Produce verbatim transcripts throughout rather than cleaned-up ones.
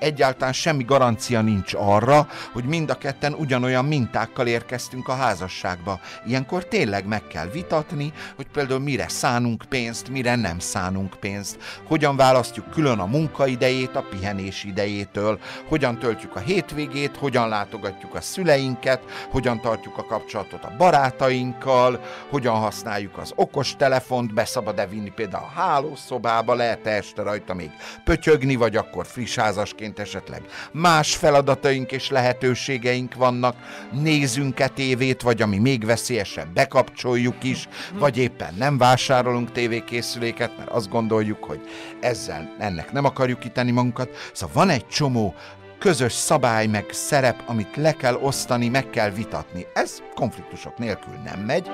egyáltalán semmi garancia nincs arra, hogy mind a ketten ugyanolyan mintákkal érkeztünk a házasságba. Ilyenkor tényleg meg kell vitatni, hogy például mire szánunk pénzt, mire nem szánunk pénzt, hogyan választjuk külön a munkaidejét a pihenés idejétől, hogyan töltjük a hétvégét, hogyan látogatjuk a szüleinket, hogyan tartjuk a kapcsolatot a barátainkkal, hogyan használjuk az okostelefont, be szabad-e vinni például a hálószobába, lehet-e este rajta még pötyögni, vagy akkor friss házasként esetleg más feladataink és lehetőségeink vannak, nézzünk-e tévét, vagy ami még veszélyesebb, bekapcsoljuk is, vagy éppen nem vásárolunk tévékészüléket, mert azt gondoljuk, hogy ezzel ennek nem akarjuk kitenni magunkat. Szóval van egy csomó közös szabály meg szerep, amit le kell osztani, meg kell vitatni. Ez konfliktusok nélkül nem megy.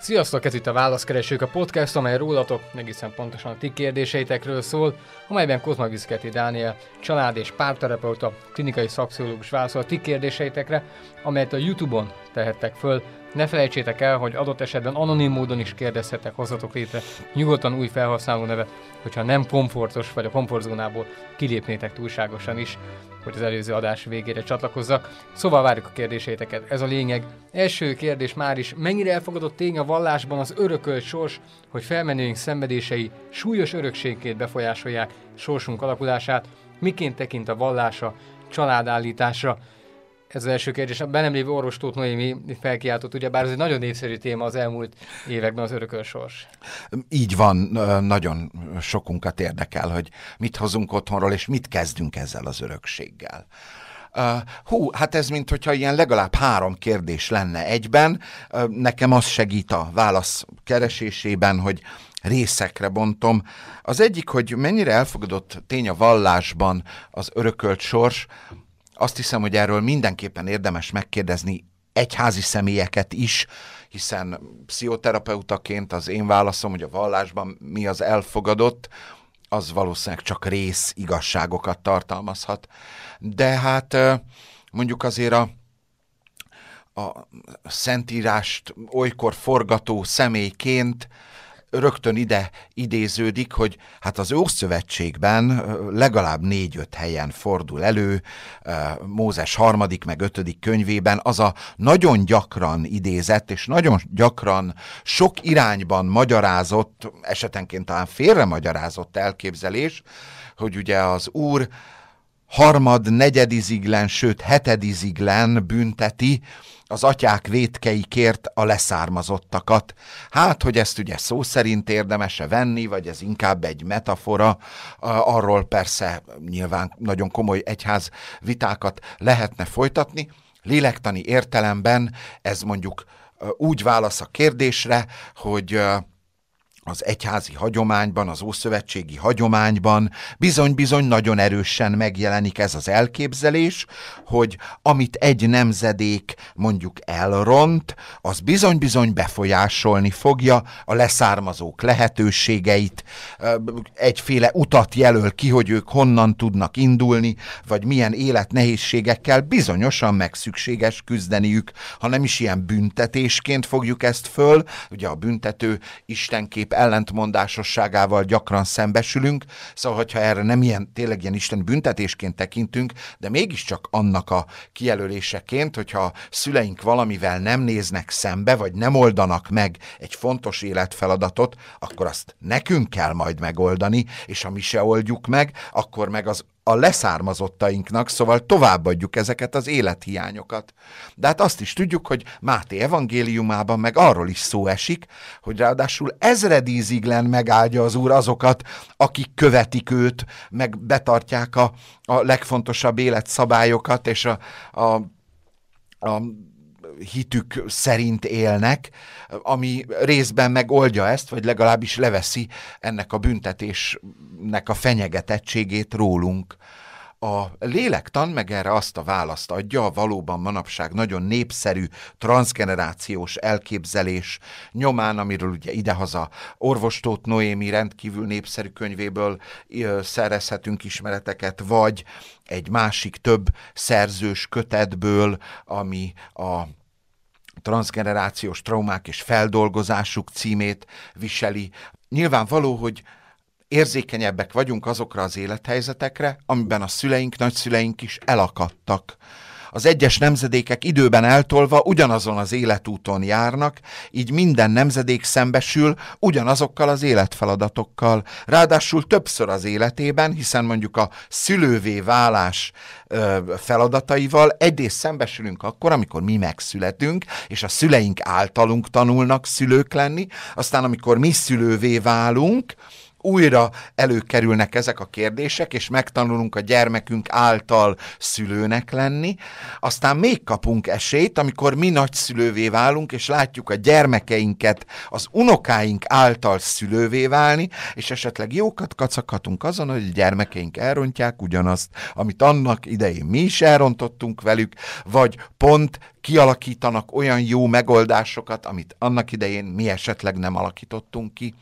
Sziasztok, ez itt a Válaszkeresők, a podcast, amely rólatok, egészen pontosan a ti kérdéseitekről szól, amelyben Kozma Güzgeti Dániel, család- és párterapeuta, klinikai szakpszichológus válaszol a ti kérdéseitekre, amelyet a YouTube-on tehettek föl. Ne felejtsétek el, hogy adott esetben anonim módon is kérdezhetek, hozzatok létre nyugodtan új felhasználó nevet, hogyha nem komfortos vagy a komfortzónából kilépnétek túlságosan is, hogy az előző adás végére csatlakozzak. Szóval várjuk a kérdéseiteket, ez a lényeg. Első kérdés már is, mennyire elfogadott tény a vallásban az örökölt sors, hogy felmenőink szenvedései súlyos örökségként befolyásolják sorsunk alakulását, miként tekint a vallása családállításra? Ez az első kérdés. A bennem lévő Orvostót Noémi felkiáltott, ugyebár ez egy nagyon népszerű téma az elmúlt években, az örökölsors. Így van, nagyon sokunkat érdekel, hogy mit hozunk otthonról, és mit kezdünk ezzel az örökséggel. Uh, hú, hát ez mint hogyha ilyen legalább három kérdés lenne egyben. Uh, nekem az segít a válasz keresésében, hogy részekre bontom. Az egyik, hogy mennyire elfogadott tény a vallásban az örökölt sors. Azt hiszem, hogy erről mindenképpen érdemes megkérdezni egyházi személyeket is, hiszen pszichoterapeutaként az én válaszom, hogy a vallásban mi az elfogadott, az valószínűleg csak rész igazságokat tartalmazhat. De hát mondjuk azért a, a szentírást olykor forgató személyként rögtön ide idéződik, hogy hát az Ószövetségben legalább négy-öt helyen fordul elő, Mózes harmadik meg ötödik könyvében az a nagyon gyakran idézett, és nagyon gyakran sok irányban magyarázott, esetenként talán félre magyarázott elképzelés, hogy ugye az Úr harmad, negyediziglen, sőt hetediziglen bünteti az atyák vétkeikért a leszármazottakat. Hát, hogy ezt ugye szó szerint érdemes-e venni, vagy ez inkább egy metafora, arról persze nyilván nagyon komoly egyház vitákat lehetne folytatni. Lélektani értelemben ez mondjuk úgy válasz a kérdésre, hogy az egyházi hagyományban, az ószövetségi hagyományban bizony-bizony nagyon erősen megjelenik ez az elképzelés, hogy amit egy nemzedék mondjuk elront, az bizony-bizony befolyásolni fogja a leszármazók lehetőségeit, egyféle utat jelöl ki, hogy ők honnan tudnak indulni, vagy milyen életnehézségekkel bizonyosan megszükséges küzdeniük, ha nem is ilyen büntetésként fogjuk ezt föl, ugye a büntető istenkép ellentmondásosságával gyakran szembesülünk, szóval hogyha erre nem ilyen, tényleg ilyen Isten büntetésként tekintünk, de mégiscsak annak a kijelöléseként, hogyha szüleink valamivel nem néznek szembe, vagy nem oldanak meg egy fontos életfeladatot, akkor azt nekünk kell majd megoldani, és ha mi se oldjuk meg, akkor meg az a leszármazottainknak, szóval továbbadjuk ezeket az élethiányokat. De hát azt is tudjuk, hogy Máté evangéliumában meg arról is szó esik, hogy ráadásul ezredíziglen megáldja az Úr azokat, akik követik őt, meg betartják a, a legfontosabb életszabályokat, és a, a, a hitük szerint élnek, ami részben megoldja ezt, vagy legalábbis leveszi ennek a büntetésnek a fenyegetettségét rólunk. A lélektan meg erre azt a választ adja, a valóban manapság nagyon népszerű transzgenerációs elképzelés nyomán, amiről ugye idehaza Orvostót Noémi rendkívül népszerű könyvéből szerezhetünk ismereteket, vagy egy másik több szerzős kötetből, ami a Transzgenerációs traumák és feldolgozásuk címét viseli. Nyilvánvaló, hogy érzékenyebbek vagyunk azokra az élethelyzetekre, amiben a szüleink, nagyszüleink is elakadtak. Az egyes nemzedékek időben eltolva ugyanazon az életúton járnak, így minden nemzedék szembesül ugyanazokkal az életfeladatokkal. Ráadásul többször az életében, hiszen mondjuk a szülővé válás ö, feladataival egyrészt szembesülünk akkor, amikor mi megszületünk, és a szüleink általunk tanulnak szülők lenni, aztán amikor mi szülővé válunk, újra előkerülnek ezek a kérdések, és megtanulunk a gyermekünk által szülőnek lenni. Aztán még kapunk esélyt, amikor mi nagyszülővé válunk, és látjuk a gyermekeinket az unokáink által szülővé válni, és esetleg jókat kacakatunk azon, hogy a gyermekeink elrontják ugyanazt, amit annak idején mi is elrontottunk velük, vagy pont kialakítanak olyan jó megoldásokat, amit annak idején mi esetleg nem alakítottunk ki.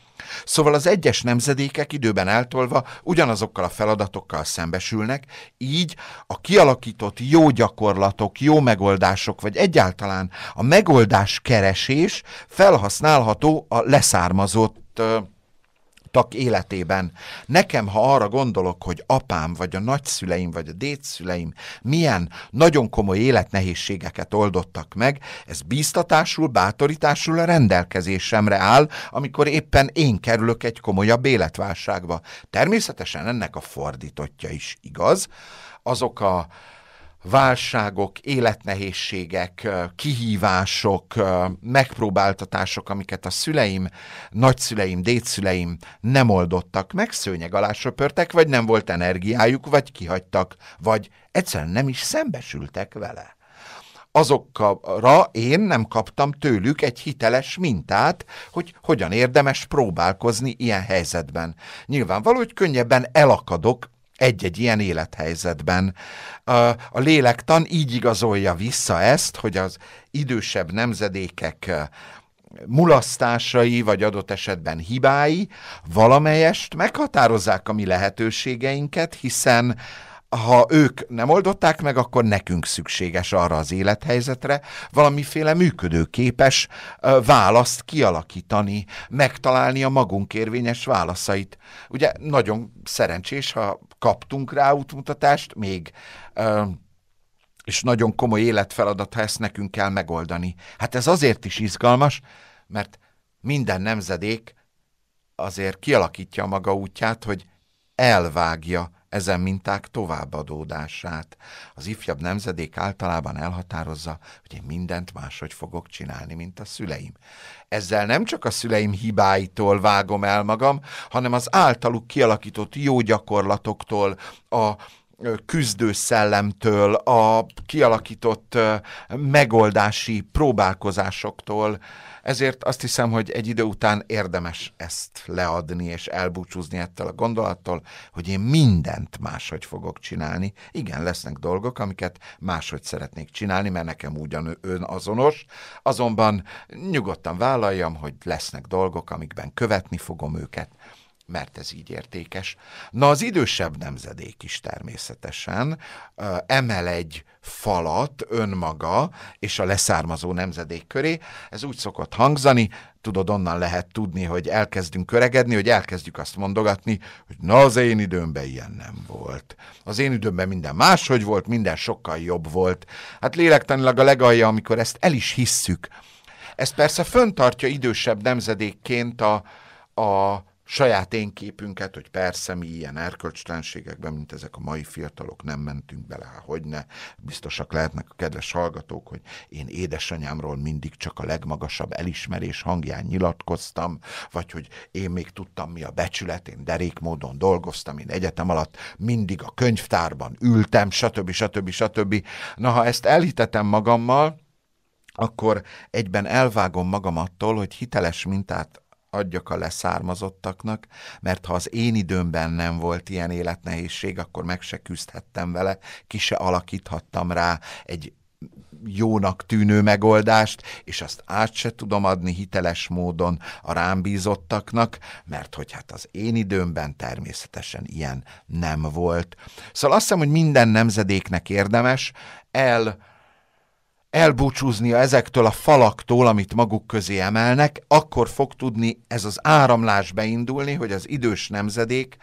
Szóval az egyes nemzedékek időben eltolva ugyanazokkal a feladatokkal szembesülnek, így a kialakított jó gyakorlatok, jó megoldások, vagy egyáltalán a megoldás keresés felhasználható a leszármazott életében. Nekem, ha arra gondolok, hogy apám, vagy a nagyszüleim, vagy a dédszüleim milyen nagyon komoly életnehézségeket oldottak meg, ez bíztatásul, bátorításul a rendelkezésemre áll, amikor éppen én kerülök egy komolyabb életválságba. Természetesen ennek a fordítottja is igaz. Azok a válságok, életnehézségek, kihívások, megpróbáltatások, amiket a szüleim, nagyszüleim, dédszüleim nem oldottak meg, szőnyeg alá söpörtek, vagy nem volt energiájuk, vagy kihagytak, vagy egyszerűen nem is szembesültek vele. Azokra én nem kaptam tőlük egy hiteles mintát, hogy hogyan érdemes próbálkozni ilyen helyzetben. Nyilvánvaló, hogy könnyebben elakadok egy-egy ilyen élethelyzetben. A lélektan így igazolja vissza ezt, hogy az idősebb nemzedékek mulasztásai, vagy adott esetben hibái valamelyest meghatározzák a mi lehetőségeinket, hiszen ha ők nem oldották meg, akkor nekünk szükséges arra az élethelyzetre valamiféle működőképes választ kialakítani, megtalálni a magunk érvényes válaszait. Ugye nagyon szerencsés, ha kaptunk rá útmutatást, még és nagyon komoly életfeladat, ha ezt nekünk kell megoldani. Hát ez azért is izgalmas, mert minden nemzedék azért kialakítja a maga útját, hogy elvágja ezen minták továbbadódását. Az ifjabb nemzedék általában elhatározza, hogy én mindent máshogy fogok csinálni, mint a szüleim. Ezzel nem csak a szüleim hibáitól vágom el magam, hanem az általuk kialakított jó gyakorlatoktól, a küzdőszellemtől, a kialakított megoldási próbálkozásoktól. Ezért azt hiszem, hogy egy idő után érdemes ezt leadni és elbúcsúzni ettől a gondolattól, hogy én mindent máshogy fogok csinálni. Igen, lesznek dolgok, amiket máshogy szeretnék csinálni, mert nekem ugyan önazonos, azonban nyugodtan vállaljam, hogy lesznek dolgok, amikben követni fogom őket, mert ez így értékes. Na, az idősebb nemzedék is természetesen ö, emel egy falat önmaga és a leszármazó nemzedék köré. Ez úgy szokott hangzani, tudod, onnan lehet tudni, hogy elkezdünk köregedni, hogy elkezdjük azt mondogatni, hogy na, az én időmben ilyen nem volt. Az én időmben minden máshogy volt, minden sokkal jobb volt. Hát lélektanilag a legalja, amikor ezt el is hisszük. Ez persze föntartja idősebb nemzedékként a, a saját én képünket, hogy persze mi ilyen erkölcstelenségekben, mint ezek a mai fiatalok, nem mentünk bele, hát hogyne. Biztosak lehetnek a kedves hallgatók, hogy én édesanyámról mindig csak a legmagasabb elismerés hangján nyilatkoztam, vagy hogy én még tudtam, mi a becsület, én derék módon dolgoztam, én egyetem alatt mindig a könyvtárban ültem, stb. stb. stb. Na, ha ezt elhitetem magammal, akkor egyben elvágom magam attól, hogy hiteles mintát adjak a leszármazottaknak, mert ha az én időmben nem volt ilyen életnehézség, akkor meg se küzdhettem vele, ki se alakíthattam rá egy jónak tűnő megoldást, és azt át se tudom adni hiteles módon a rám bízottaknak, mert hogy hát az én időmben természetesen ilyen nem volt. Szóval azt hiszem, hogy minden nemzedéknek érdemes el elbúcsúznia ezektől a falaktól, amit maguk közé emelnek, akkor fog tudni ez az áramlás beindulni, hogy az idős nemzedék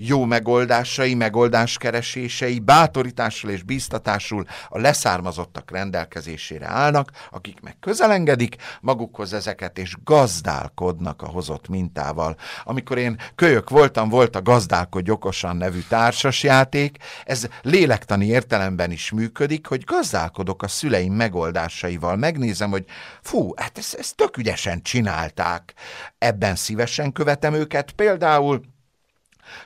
jó megoldásai, megoldáskeresései bátorításul és bíztatásul a leszármazottak rendelkezésére állnak, akik meg közelengedik magukhoz ezeket, és gazdálkodnak a hozott mintával. Amikor én kölyök voltam, volt a Gazdálkodj Okosan nevű társasjáték, ez lélektani értelemben is működik, hogy gazdálkodok a szüleim megoldásaival, megnézem, hogy fú, hát ezt, ezt tök ügyesen csinálták, ebben szívesen követem őket, például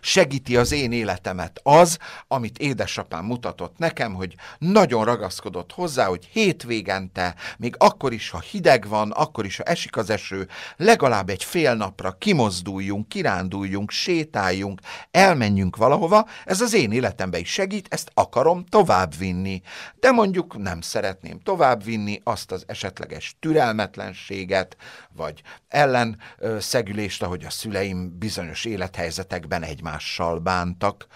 segíti az én életemet az, amit édesapám mutatott nekem, hogy nagyon ragaszkodott hozzá, hogy hétvégente, még akkor is, ha hideg van, akkor is, ha esik az eső, legalább egy fél napra kimozduljunk, kiránduljunk, sétáljunk, elmenjünk valahova, ez az én életembe is segít, ezt akarom továbbvinni. De mondjuk nem szeretném továbbvinni azt az esetleges türelmetlenséget, vagy ellenszegülést, ahogy a szüleim bizonyos élethelyzetekben egymással bántak.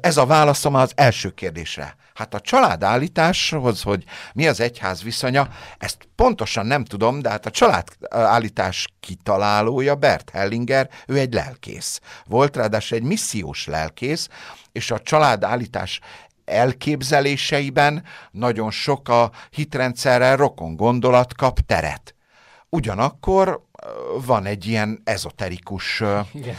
Ez a válaszom az első kérdésre. Hát a családállításhoz, hogy mi az egyház viszonya, ezt pontosan nem tudom, de hát a családállítás kitalálója Bert Hellinger, ő egy lelkész. Volt ráadásul egy missziós lelkész, és a családállítás elképzeléseiben nagyon sok a hitrendszerrel rokon gondolat kap teret. Ugyanakkor van egy ilyen ezoterikus igen,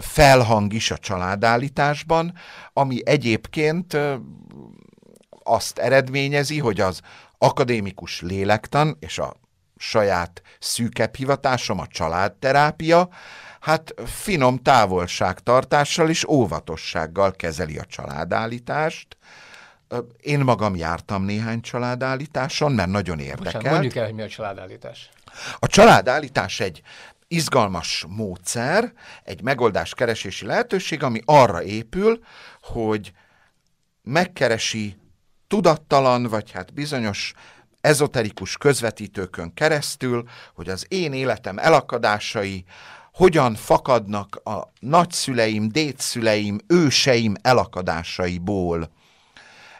felhang is a családállításban, ami egyébként azt eredményezi, hogy az akadémikus lélektan és a saját szűkebb hivatásom, a családterápia, hát finom távolságtartással és óvatossággal kezeli a családállítást. Én magam jártam néhány családállításon, mert nagyon érdekelt. Bocsánat, mondjuk el, hogy mi a családállítás. A családállítás egy izgalmas módszer, egy megoldáskeresési lehetőség, ami arra épül, hogy megkeresi tudattalan, vagy hát bizonyos ezoterikus közvetítőkön keresztül, hogy az én életem elakadásai hogyan fakadnak a nagyszüleim, dédszüleim, őseim elakadásaiból.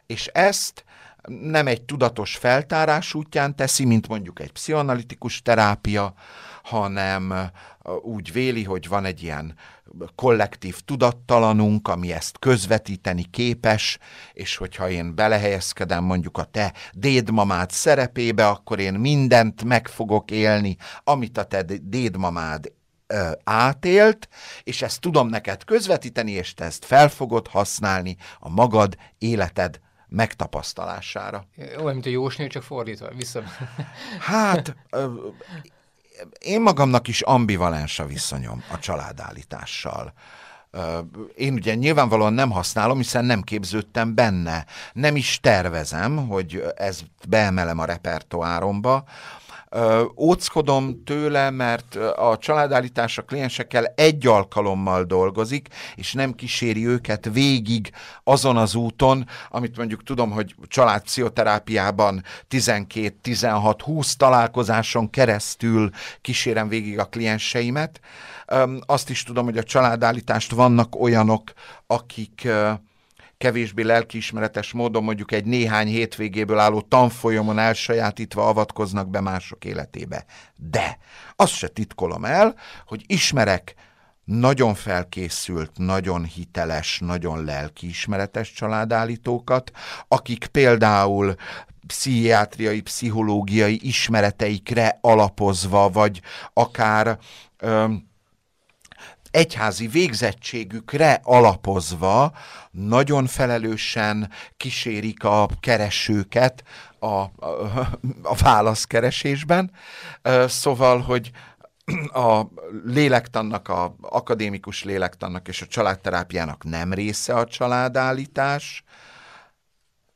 És ezt nem egy tudatos feltárás útján teszi, mint mondjuk egy pszichoanalitikus terápia, hanem úgy véli, hogy van egy ilyen kollektív tudattalanunk, ami ezt közvetíteni képes, és hogyha én belehelyezkedem mondjuk a te dédmamád szerepébe, akkor én mindent meg fogok élni, amit a te dédmamád átélt, és ezt tudom neked közvetíteni, és te ezt fel fogod használni a magad életed megtapasztalására. Olyan, mint a jósnő, csak fordítva, vissza. Hát, én magamnak is ambivalens a viszonyom a családállítással. Én ugye nyilvánvalóan nem használom, hiszen nem képződtem benne. Nem is tervezem, hogy ezt beemelem a repertoáromba. Óckodom tőle, mert a családállítás a kliensekkel egy alkalommal dolgozik, és nem kíséri őket végig azon az úton, amit mondjuk tudom, hogy családpszichoterápiában tizenkét, tizenhat, húsz találkozáson keresztül kísérem végig a klienseimet. Azt is tudom, hogy a családállítást vannak olyanok, akik kevésbé lelkiismeretes módon mondjuk egy néhány hétvégéből álló tanfolyamon elsajátítva avatkoznak be mások életébe. De azt se titkolom el, hogy ismerek nagyon felkészült, nagyon hiteles, nagyon lelkiismeretes családállítókat, akik például pszichiátriai, pszichológiai ismereteikre alapozva, vagy akár Öm, egyházi végzettségükre alapozva nagyon felelősen kísérik a keresőket a, a, a válaszkeresésben. Szóval, hogy a lélektannak, a akadémikus lélektannak és a családterápiának nem része a családállítás,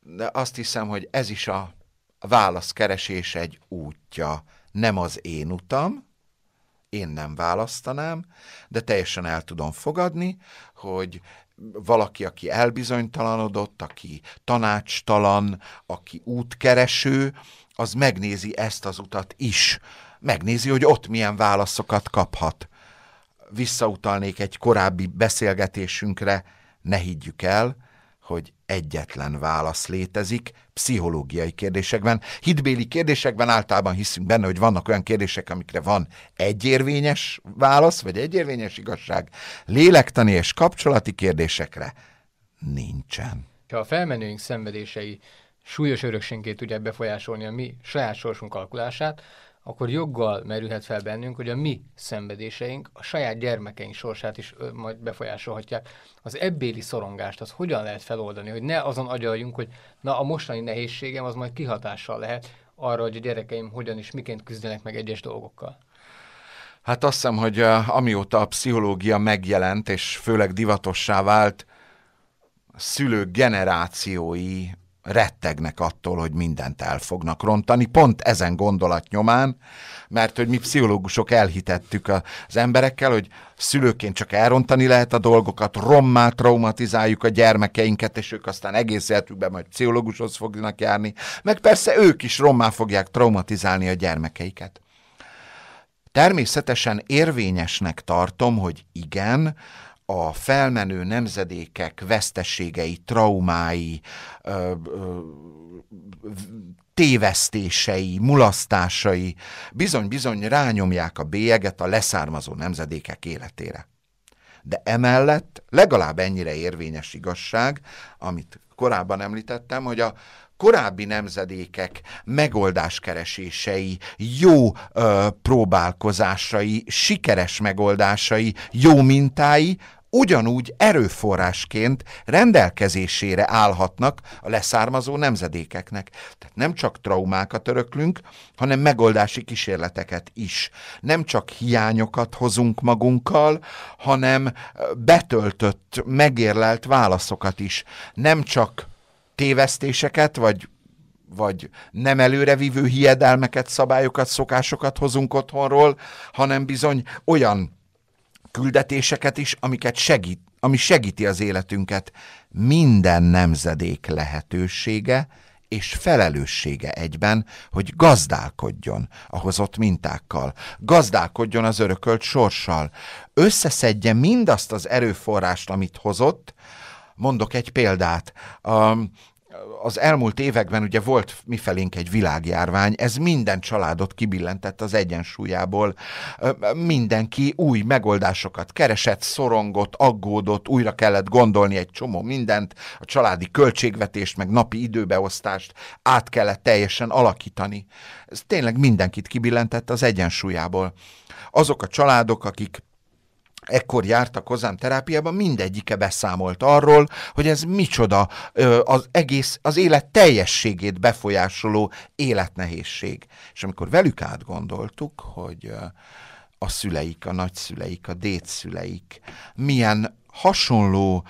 de azt hiszem, hogy ez is a válaszkeresés egy útja, nem az én utam, én nem választanám, de teljesen el tudom fogadni, hogy valaki, aki elbizonytalanodott, aki tanácstalan, aki útkereső, az megnézi ezt az utat is. Megnézi, hogy ott milyen válaszokat kaphat. Visszautalnék egy korábbi beszélgetésünkre, ne higgyük el, hogy egyetlen válasz létezik pszichológiai kérdésekben. Hitbéli kérdésekben általában hiszünk benne, hogy vannak olyan kérdések, amikre van egyérvényes válasz, vagy egyérvényes igazság. Lélektani és kapcsolati kérdésekre nincsen. Ha a felmenőink szenvedései súlyos örökségét tudják befolyásolni a mi saját sorsunk alakulását, akkor joggal merülhet fel bennünk, hogy a mi szenvedéseink a saját gyermekeink sorsát is majd befolyásolhatják. Az ebbéli szorongást, az hogyan lehet feloldani, hogy ne azon agyaljunk, hogy na a mostani nehézségem az majd kihatással lehet arra, hogy a gyerekeim hogyan és miként küzdenek meg egyes dolgokkal. Hát azt hiszem, hogy amióta a pszichológia megjelent, és főleg divatossá vált, a szülők generációi rettegnek attól, hogy mindent el fognak rontani, pont ezen gondolat nyomán, mert hogy mi pszichológusok elhitettük az emberekkel, hogy szülőként csak elrontani lehet a dolgokat, rommá traumatizáljuk a gyermekeinket, és ők aztán egész életükben majd pszichológushoz fognak járni, meg persze ők is rommá fogják traumatizálni a gyermekeiket. Természetesen érvényesnek tartom, hogy igen, a felmenő nemzedékek veszteségei, traumái, ö, ö, tévesztései, mulasztásai bizony-bizony rányomják a bélyeget a leszármazó nemzedékek életére. De emellett legalább ennyire érvényes igazság, amit korábban említettem, hogy a korábbi nemzedékek megoldáskeresései, jó ö, próbálkozásai, sikeres megoldásai, jó mintái ugyanúgy erőforrásként rendelkezésére állhatnak a leszármazó nemzedékeknek. Tehát nem csak traumákat öröklünk, hanem megoldási kísérleteket is. Nem csak hiányokat hozunk magunkkal, hanem betöltött, megérlelt válaszokat is. Nem csak tévesztéseket, vagy, vagy nem előrevívő hiedelmeket, szabályokat, szokásokat hozunk otthonról, hanem bizony olyan küldetéseket is, amiket segít, ami segíti az életünket. Minden nemzedék lehetősége és felelőssége egyben, hogy gazdálkodjon a hozott mintákkal, gazdálkodjon az örökölt sorssal, összeszedje mindazt az erőforrást, amit hozott. Mondok egy példát. Az elmúlt években ugye volt mifelénk egy világjárvány, ez minden családot kibillentett az egyensúlyából. Mindenki új megoldásokat keresett, szorongott, aggódott, újra kellett gondolni egy csomó mindent, a családi költségvetést, meg napi időbeosztást át kellett teljesen alakítani. Ez tényleg mindenkit kibillentett az egyensúlyából. Azok a családok, akik ekkor jártak hozzám terápiában, mindegyike beszámolt arról, hogy ez micsoda az egész, az élet teljességét befolyásoló életnehézség. És amikor velük átgondoltuk, hogy a szüleik, a nagyszüleik, a dédszüleik milyen hasonló,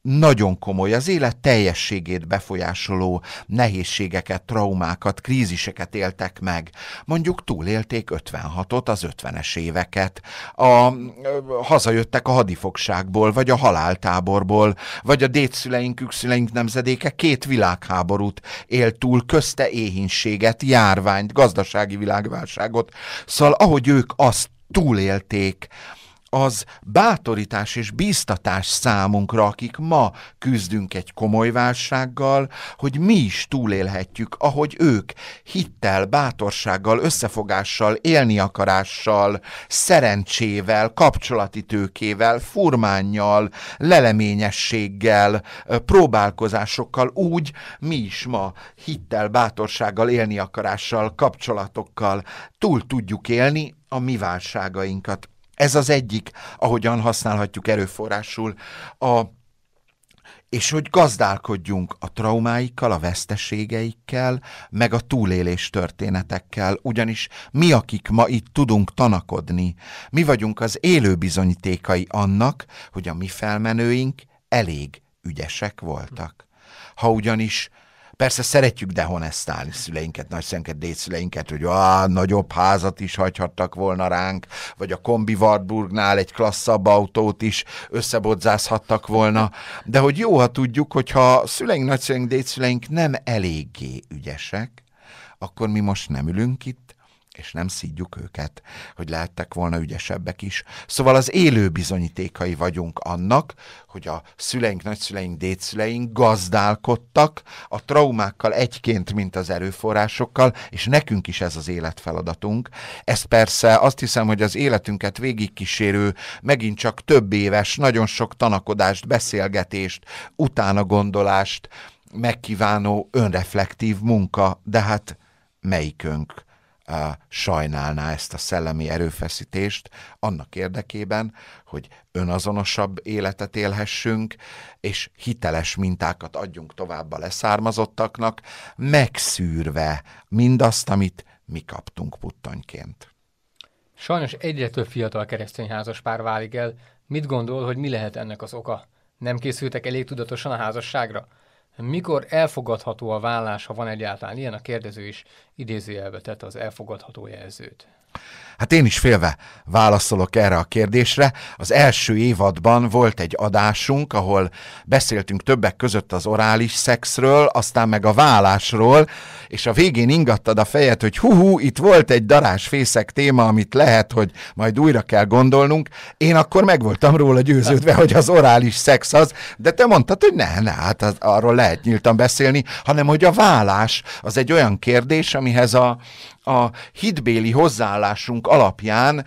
nagyon komoly, az élet teljességét befolyásoló nehézségeket, traumákat, kríziseket éltek meg. Mondjuk túlélték ötvenhatot, az ötvenes éveket, a, a, hazajöttek a hadifogságból, vagy a haláltáborból, vagy a dédszüleink, ükszüleink nemzedéke két világháborút élt túl, közte éhínséget, járványt, gazdasági világválságot. Szóval ahogy ők azt túlélték, az bátorítás és bíztatás számunkra, akik ma küzdünk egy komoly válsággal, hogy mi is túlélhetjük, ahogy ők hittel, bátorsággal, összefogással, élni akarással, szerencsével, kapcsolati tőkével, furmánnyal, leleményességgel, próbálkozásokkal úgy, mi is ma hittel, bátorsággal, élni akarással, kapcsolatokkal túl tudjuk élni a mi válságainkat. Ez az egyik, ahogyan használhatjuk erőforrásul, a, és hogy gazdálkodjunk a traumáikkal, a veszteségeikkel, meg a túlélés történetekkel, ugyanis mi, akik ma itt tudunk tanakodni, mi vagyunk az élő bizonyítékai annak, hogy a mi felmenőink elég ügyesek voltak. Ha ugyanis persze szeretjük dehonestálni szüleinket, nagyszüleinket, dédszüleinket, hogy á, nagyobb házat is hagyhattak volna ránk, vagy a kombi Wartburgnál egy klasszabb autót is összebodzázhattak volna. De hogy jó, ha tudjuk, hogyha szüleink, nagyszüleink, dédszüleink nem eléggé ügyesek, akkor mi most nem ülünk itt, és nem szidjuk őket, hogy lehettek volna ügyesebbek is. Szóval az élő bizonyítékai vagyunk annak, hogy a szüleink, nagyszüleink, dédszüleink gazdálkodtak a traumákkal egyként, mint az erőforrásokkal, és nekünk is ez az életfeladatunk. Ez persze azt hiszem, hogy az életünket végigkísérő, megint csak több éves, nagyon sok tanakodást, beszélgetést, utána gondolást megkívánó önreflektív munka, de hát melyikünk sajnálná ezt a szellemi erőfeszítést annak érdekében, hogy önazonosabb életet élhessünk, és hiteles mintákat adjunk tovább a leszármazottaknak, megszűrve mindazt, amit mi kaptunk puttanyként. Sajnos egyre több fiatal keresztény házaspár válik el. Mit gondol, hogy mi lehet ennek az oka? Nem készültek elég tudatosan a házasságra? Mikor elfogadható a vállás, ha van egyáltalán ilyen? A kérdező is idézőjelbe tette az elfogadható jelzőt. Hát én is félve válaszolok erre a kérdésre. Az első évadban volt egy adásunk, ahol beszéltünk többek között az orális szexről, aztán meg a vállásról, és a végén ingattad a fejed, hogy hú-hú, itt volt egy darásfészek téma, amit lehet, hogy majd újra kell gondolnunk. Én akkor meg voltam róla győződve, hogy az orális szex az, de te mondtad, hogy ne, ne, hát az, arról lehet nyíltan beszélni, hanem hogy a vállás az egy olyan kérdés, amihez a a hitbéli hozzáállásunk alapján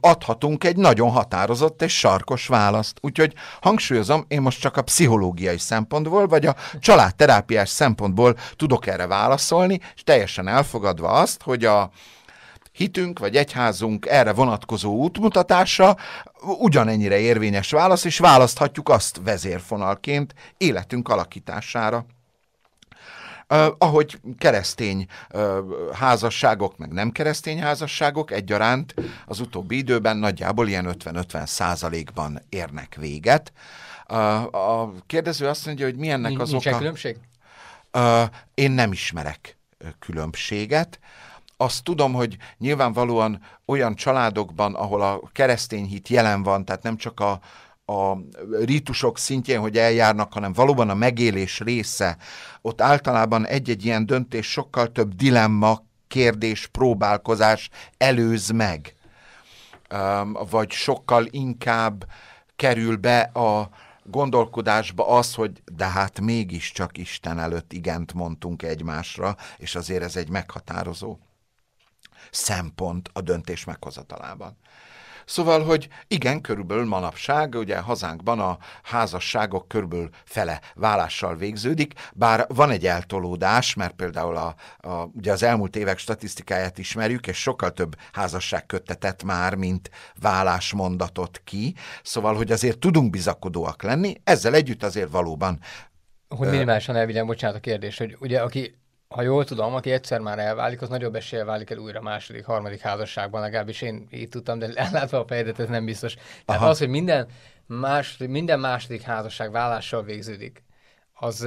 adhatunk egy nagyon határozott és sarkos választ. Úgyhogy hangsúlyozom, én most csak a pszichológiai szempontból, vagy a családterápiás szempontból tudok erre válaszolni, és teljesen elfogadva azt, hogy a hitünk vagy egyházunk erre vonatkozó útmutatása ugyanennyire érvényes válasz, és választhatjuk azt vezérfonalként életünk alakítására. Uh, ahogy keresztény uh, házasságok, meg nem keresztény házasságok egyaránt az utóbbi időben nagyjából ilyen ötven-ötven százalékban érnek véget. Uh, a kérdező azt mondja, hogy mi ennek az oka? Különbség? Uh, én nem ismerek különbséget. Azt tudom, hogy nyilvánvalóan olyan családokban, ahol a keresztény hit jelen van, tehát nem csak a a rítusok szintjén, hogy eljárnak, hanem valóban a megélés része, ott általában egy-egy ilyen döntés sokkal több dilemma, kérdés, próbálkozás előz meg. Vagy sokkal inkább kerül be a gondolkodásba az, hogy de hát mégiscsak Isten előtt igent mondtunk egymásra, és azért ez egy meghatározó szempont a döntés meghozatalában. Szóval, hogy igen, körülbelül manapság, ugye hazánkban a házasságok körülbelül fele válással végződik, bár van egy eltolódás, mert például a, a, ugye az elmúlt évek statisztikáját ismerjük, és sokkal több házasság köttetett már, mint válás mondatot ki, szóval, hogy azért tudunk bizakodóak lenni, ezzel együtt azért valóban... Hogy minimálisan elvigyem, bocsánat a kérdés, hogy ugye aki... Ha jól tudom, aki egyszer már elválik, az nagyobb eséllyel válik el újra második, harmadik házasságban, legalábbis én így tudtam, de ellátva a fejedet, ez nem biztos. Tehát aha, az, hogy minden, más, minden második házasság válással végződik, az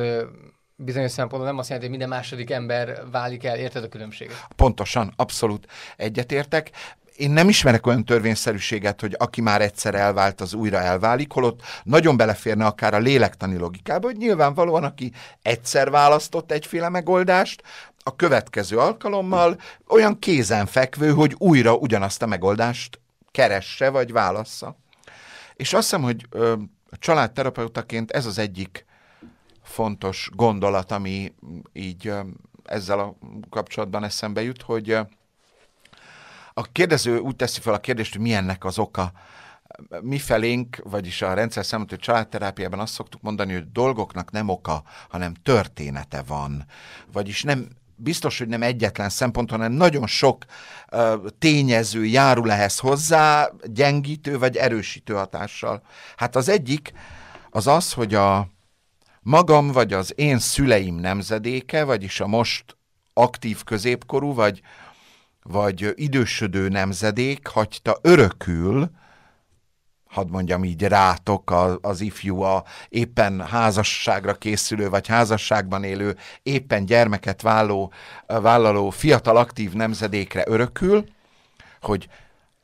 bizonyos szempontból nem azt jelenti, hogy minden második ember válik el, érted a különbséget? Pontosan, abszolút egyetértek. Én nem ismerek olyan törvényszerűséget, hogy aki már egyszer elvált, az újra elválik, holott nagyon beleférne akár a lélektani logikába, hogy nyilvánvalóan, aki egyszer választott egyféle megoldást, a következő alkalommal olyan kézenfekvő, hogy újra ugyanazt a megoldást keresse vagy válassza. És azt hiszem, hogy ö, a családterapeutaként ez az egyik fontos gondolat, ami így ö, ezzel a kapcsolatban eszembe jut, hogy ö, a kérdező úgy teszi fel a kérdést, hogy mi ennek az oka. Mi felénk, vagyis a rendszer számítő családterápiában azt szoktuk mondani, hogy dolgoknak nem oka, hanem története van. Vagyis nem, biztos, hogy nem egyetlen szempont, hanem nagyon sok uh, tényező járul ehhez hozzá, gyengítő vagy erősítő hatással. Hát az egyik az az, hogy a magam vagy az én szüleim nemzedéke, vagyis a most aktív középkorú, vagy vagy idősödő nemzedék hagyta örökül, hadd mondjam így rátok, az ifjú, a éppen házasságra készülő, vagy házasságban élő, éppen gyermeket vállaló, vállaló fiatal aktív nemzedékre örökül, hogy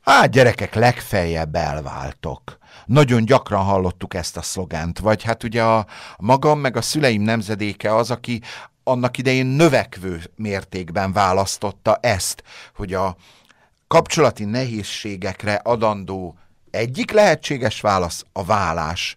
hát gyerekek, legfeljebb elváltok. Nagyon gyakran hallottuk ezt a szlogent, vagy hát ugye a magam meg a szüleim nemzedéke az, aki annak idején növekvő mértékben választotta ezt, hogy a kapcsolati nehézségekre adandó egyik lehetséges válasz a válás.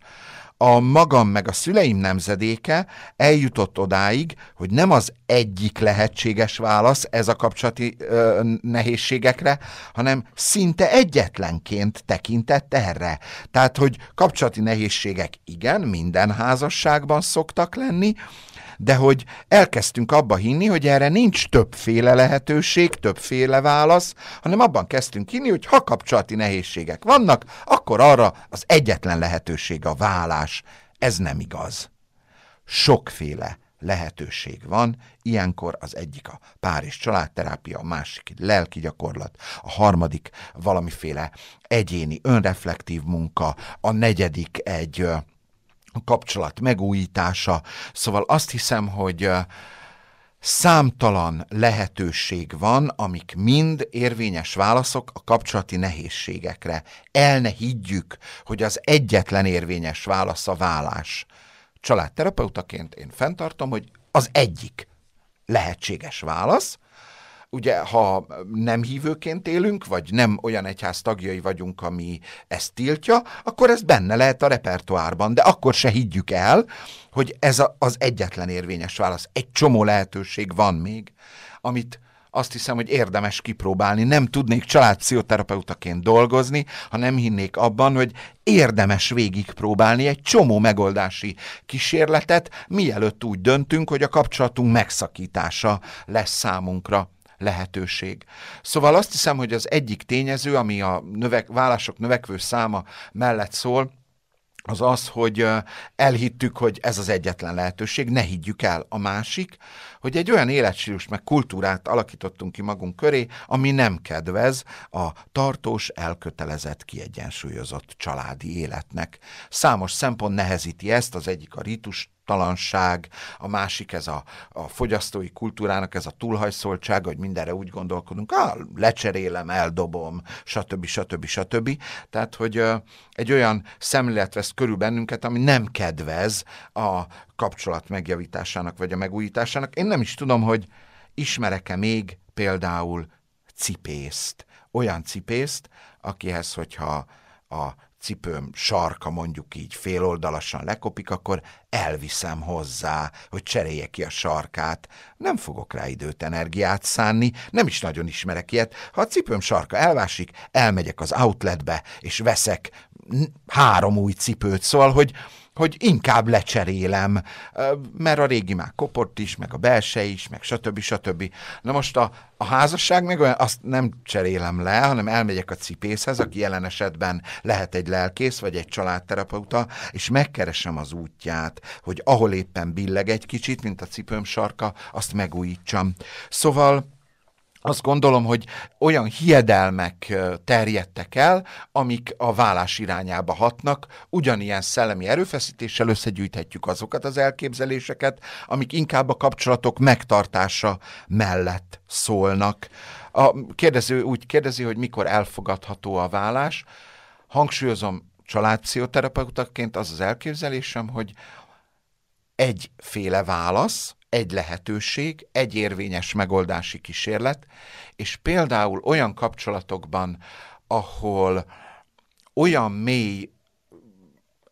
A magam meg a szüleim nemzedéke eljutott odáig, hogy nem az egyik lehetséges válasz ez a kapcsolati ö, nehézségekre, hanem szinte egyetlenként tekintett erre. Tehát, hogy kapcsolati nehézségek igen, minden házasságban szoktak lenni, de hogy elkezdtünk abba hinni, hogy erre nincs többféle lehetőség, többféle válasz, hanem abban kezdtünk hinni, hogy ha kapcsolati nehézségek vannak, akkor arra az egyetlen lehetőség a válás. Ez nem igaz. Sokféle lehetőség van, ilyenkor az egyik a pár és családterápia, a másik lelki gyakorlat, a harmadik valamiféle egyéni, önreflektív munka, a negyedik egy... a kapcsolat megújítása. Szóval azt hiszem, hogy számtalan lehetőség van, amik mind érvényes válaszok a kapcsolati nehézségekre. El ne higgyük, hogy az egyetlen érvényes válasz a válás. Családterapeutaként én fenntartom, hogy az egyik lehetséges válasz. Ugye, ha nem hívőként élünk, vagy nem olyan egyház tagjai vagyunk, ami ezt tiltja, akkor ez benne lehet a repertoárban, de akkor se higgyük el, hogy ez a, az egyetlen érvényes válasz. Egy csomó lehetőség van még, amit azt hiszem, hogy érdemes kipróbálni. Nem tudnék családpszichoterapeutaként dolgozni, ha nem hinnék abban, hogy érdemes végigpróbálni egy csomó megoldási kísérletet, mielőtt úgy döntünk, hogy a kapcsolatunk megszakítása lesz számunkra lehetőség. Szóval azt hiszem, hogy az egyik tényező, ami a növek, válások növekvő száma mellett szól, az az, hogy elhittük, hogy ez az egyetlen lehetőség, ne higgyük el. A másik, hogy egy olyan életstílust meg kultúrát alakítottunk ki magunk köré, ami nem kedvez a tartós, elkötelezett, kiegyensúlyozott családi életnek. Számos szempont nehezíti ezt, az egyik a rítus talanság, a másik ez a, a fogyasztói kultúrának ez a túlhajszoltság, hogy mindenre úgy gondolkodunk, ah, lecserélem, eldobom, stb. stb. stb. Tehát, hogy ö, egy olyan szemlélet vesz körül bennünket, ami nem kedvez a kapcsolat megjavításának, vagy a megújításának. Én nem is tudom, hogy ismerek-e még például cipészt. Olyan cipészt, akihez, hogyha a cipőm sarka mondjuk így féloldalasan lekopik, akkor elviszem hozzá, hogy cserélje ki a sarkát. Nem fogok rá időt, energiát szánni, nem is nagyon ismerek ilyet. Ha a cipőm sarka elvásik, elmegyek az outletbe, és veszek három új cipőt, szóval, hogy, hogy inkább lecserélem, mert a régi már kopott is, meg a belső is, meg stb. stb. Na most a, a házasság meg olyan, azt nem cserélem le, hanem elmegyek a cipészhez, aki jelen esetben lehet egy lelkész, vagy egy családterapeuta, és megkeresem az útját, hogy ahol éppen billeg egy kicsit, mint a cipőm sarka, azt megújítsam. Szóval azt gondolom, hogy olyan hiedelmek terjedtek el, amik a válás irányába hatnak. Ugyanilyen szellemi erőfeszítéssel összegyűjthetjük azokat az elképzeléseket, amik inkább a kapcsolatok megtartása mellett szólnak. A kérdező úgy kérdezi, hogy mikor elfogadható a válás. Hangsúlyozom, családpszichoterapeutaként az az elképzelésem, hogy egyféle válasz, egy lehetőség, egy érvényes megoldási kísérlet, és például olyan kapcsolatokban, ahol olyan mély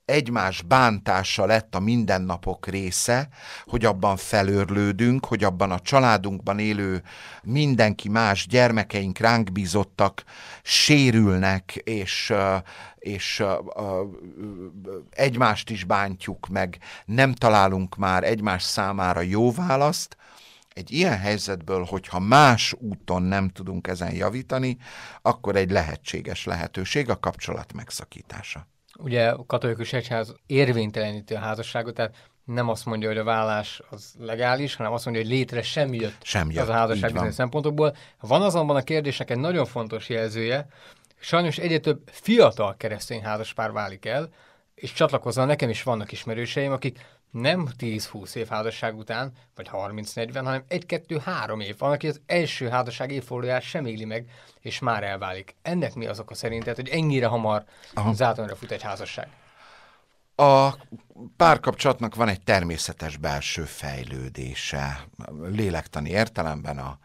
egymás bántása lett a mindennapok része, hogy abban felőrlődünk, hogy abban a családunkban élő mindenki más, gyermekeink, ránk bízottak, sérülnek, és, és egymást is bántjuk meg, nem találunk már egymás számára jó választ. Egy ilyen helyzetből, hogyha más úton nem tudunk ezen javítani, akkor egy lehetséges lehetőség a kapcsolat megszakítása. Ugye a katolikus egyház érvényteleníti a házasságot, tehát nem azt mondja, hogy a vállás az legális, hanem azt mondja, hogy létre sem jött, sem jött az a házasság bizonyos szempontokból. Van azonban a kérdésnek egy nagyon fontos jelzője, sajnos egyre több fiatal keresztény házaspár válik el, és csatlakozva nekem is vannak ismerőseim, akik nem tíz-húsz év házasság után, vagy harminc-negyven, hanem egy-kettő-három év van, aki az első házasság évfordulóját sem éli meg, és már elválik. Ennek mi az oka szerinted, hogy ennyire hamar zátonra fut egy házasság? A párkapcsolatnak van egy természetes belső fejlődése. Lélektani értelemben a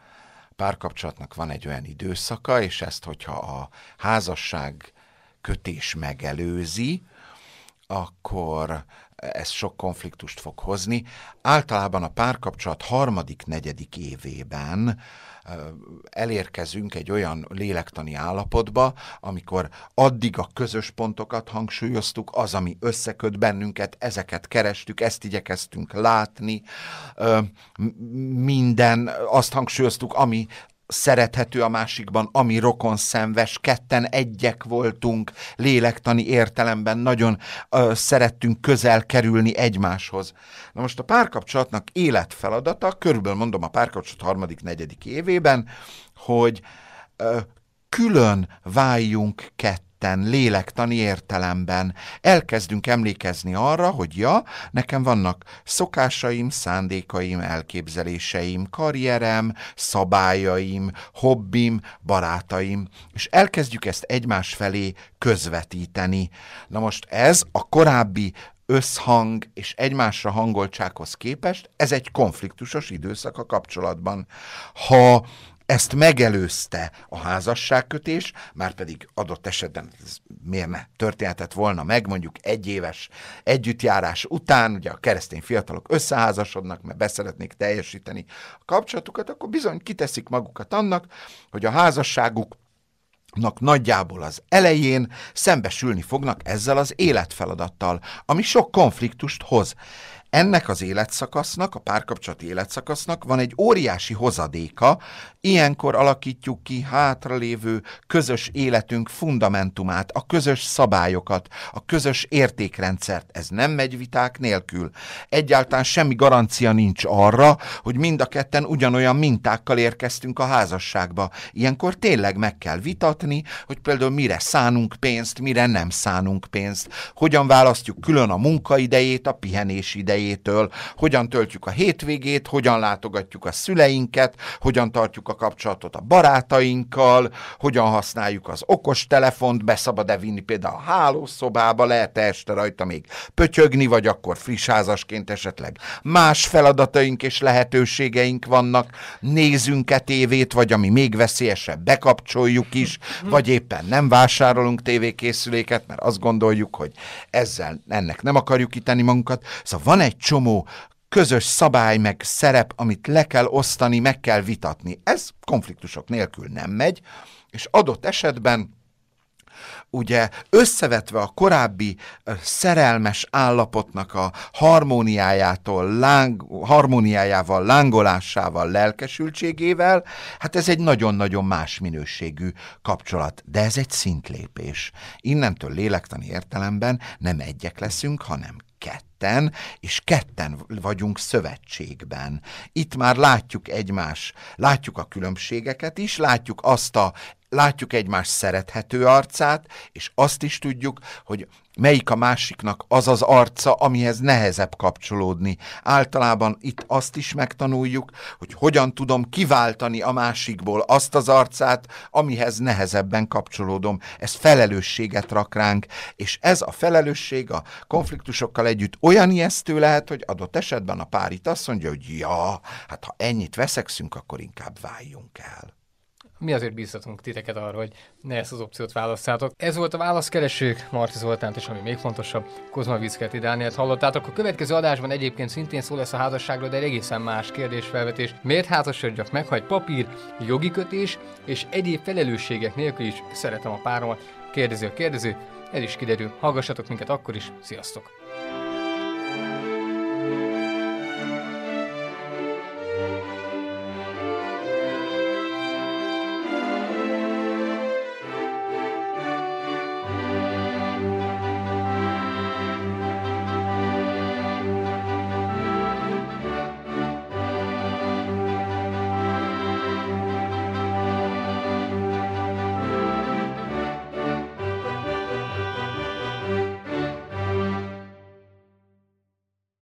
párkapcsolatnak van egy olyan időszaka, és ezt, hogyha a házasság kötés megelőzi, akkor ez sok konfliktust fog hozni. Általában a párkapcsolat harmadik-negyedik évében elérkezünk egy olyan lélektani állapotba, amikor addig a közös pontokat hangsúlyoztuk, az, ami összeköt bennünket, ezeket kerestük, ezt igyekeztünk látni, minden, azt hangsúlyoztuk, ami szerethető a másikban, ami rokonszenves, ketten egyek voltunk, lélektani értelemben nagyon ö, szerettünk közel kerülni egymáshoz. Na most a párkapcsolatnak életfeladata, körülbelül mondom a párkapcsolat harmadik, negyedik évében, hogy ö, külön váljunk kettőt, lélektani értelemben. Elkezdünk emlékezni arra, hogy ja, nekem vannak szokásaim, szándékaim, elképzeléseim, karrierem, szabályaim, hobbim, barátaim, és elkezdjük ezt egymás felé közvetíteni. Na most ez a korábbi összhang és egymásra hangoltsághoz képest, ez egy konfliktusos időszak a kapcsolatban. Ha ezt megelőzte a házasságkötés, már pedig adott esetben ez miért ne történhetett volna meg, mondjuk egy éves együttjárás után, ugye a keresztény fiatalok összeházasodnak, mert beszeretnék teljesíteni a kapcsolatukat, akkor bizony kiteszik magukat annak, hogy a házasságuknak nagyjából az elején szembesülni fognak ezzel az életfeladattal, ami sok konfliktust hoz. Ennek az életszakasznak, a párkapcsolati életszakasznak van egy óriási hozadéka, ilyenkor alakítjuk ki hátralévő közös életünk fundamentumát, a közös szabályokat, a közös értékrendszert. Ez nem megy viták nélkül. Egyáltalán semmi garancia nincs arra, hogy mind a ketten ugyanolyan mintákkal érkeztünk a házasságba. Ilyenkor tényleg meg kell vitatni, hogy például mire szánunk pénzt, mire nem szánunk pénzt, hogyan választjuk külön a munkaidejét, a pihenés idejét, hogyan töltjük a hétvégét, hogyan látogatjuk a szüleinket, hogyan tartjuk a kapcsolatot a barátainkkal, hogyan használjuk az okostelefont, be szabad-e vinni például a hálószobába, lehet-e este rajta még pötyögni, vagy akkor friss házasként esetleg más feladataink és lehetőségeink vannak, nézünk-e tévét, vagy ami még veszélyesebb, bekapcsoljuk is, vagy éppen nem vásárolunk tévékészüléket, mert azt gondoljuk, hogy ezzel ennek nem akarjuk kitenni magunkat. Szóval van egy csomó közös szabály, meg szerep, amit le kell osztani, meg kell vitatni. Ez konfliktusok nélkül nem megy, és adott esetben ugye összevetve a korábbi szerelmes állapotnak a harmóniájától, láng, harmóniájával, lángolásával, lelkesültségével, hát ez egy nagyon-nagyon más minőségű kapcsolat. De ez egy szintlépés. Innentől lélektani értelemben nem egyek leszünk, hanem kettő. Ketten, és ketten vagyunk szövetségben. Itt már látjuk egymás, látjuk a különbségeket is, látjuk azt a, látjuk egymás szerethető arcát, és azt is tudjuk, hogy melyik a másiknak az az arca, amihez nehezebb kapcsolódni. Általában itt azt is megtanuljuk, hogy hogyan tudom kiváltani a másikból azt az arcát, amihez nehezebben kapcsolódom. Ez felelősséget rak ránk, és ez a felelősség a konfliktusokkal együtt olyan ijesztő lehet, hogy adott esetben a pár itt azt mondja, hogy ja, hát ha ennyit veszekszünk, akkor inkább váljunk el. Mi azért bíztatunk titeket arra, hogy ne ezt az opciót válasszátok. Ez volt a Válaszkeresők, Martí Zoltánt, és ami még fontosabb, Kozma Güzgeti Dánielt hallottátok. A következő adásban egyébként szintén szó lesz a házasságról, de egy egészen más kérdésfelvetés. Miért házasodjak meg, ha egy papír, jogi kötés és egyéb felelősségek nélkül is szeretem a páromat? Kérdező a kérdező, el is kiderül. Hallgassatok minket akkor is, sziasztok!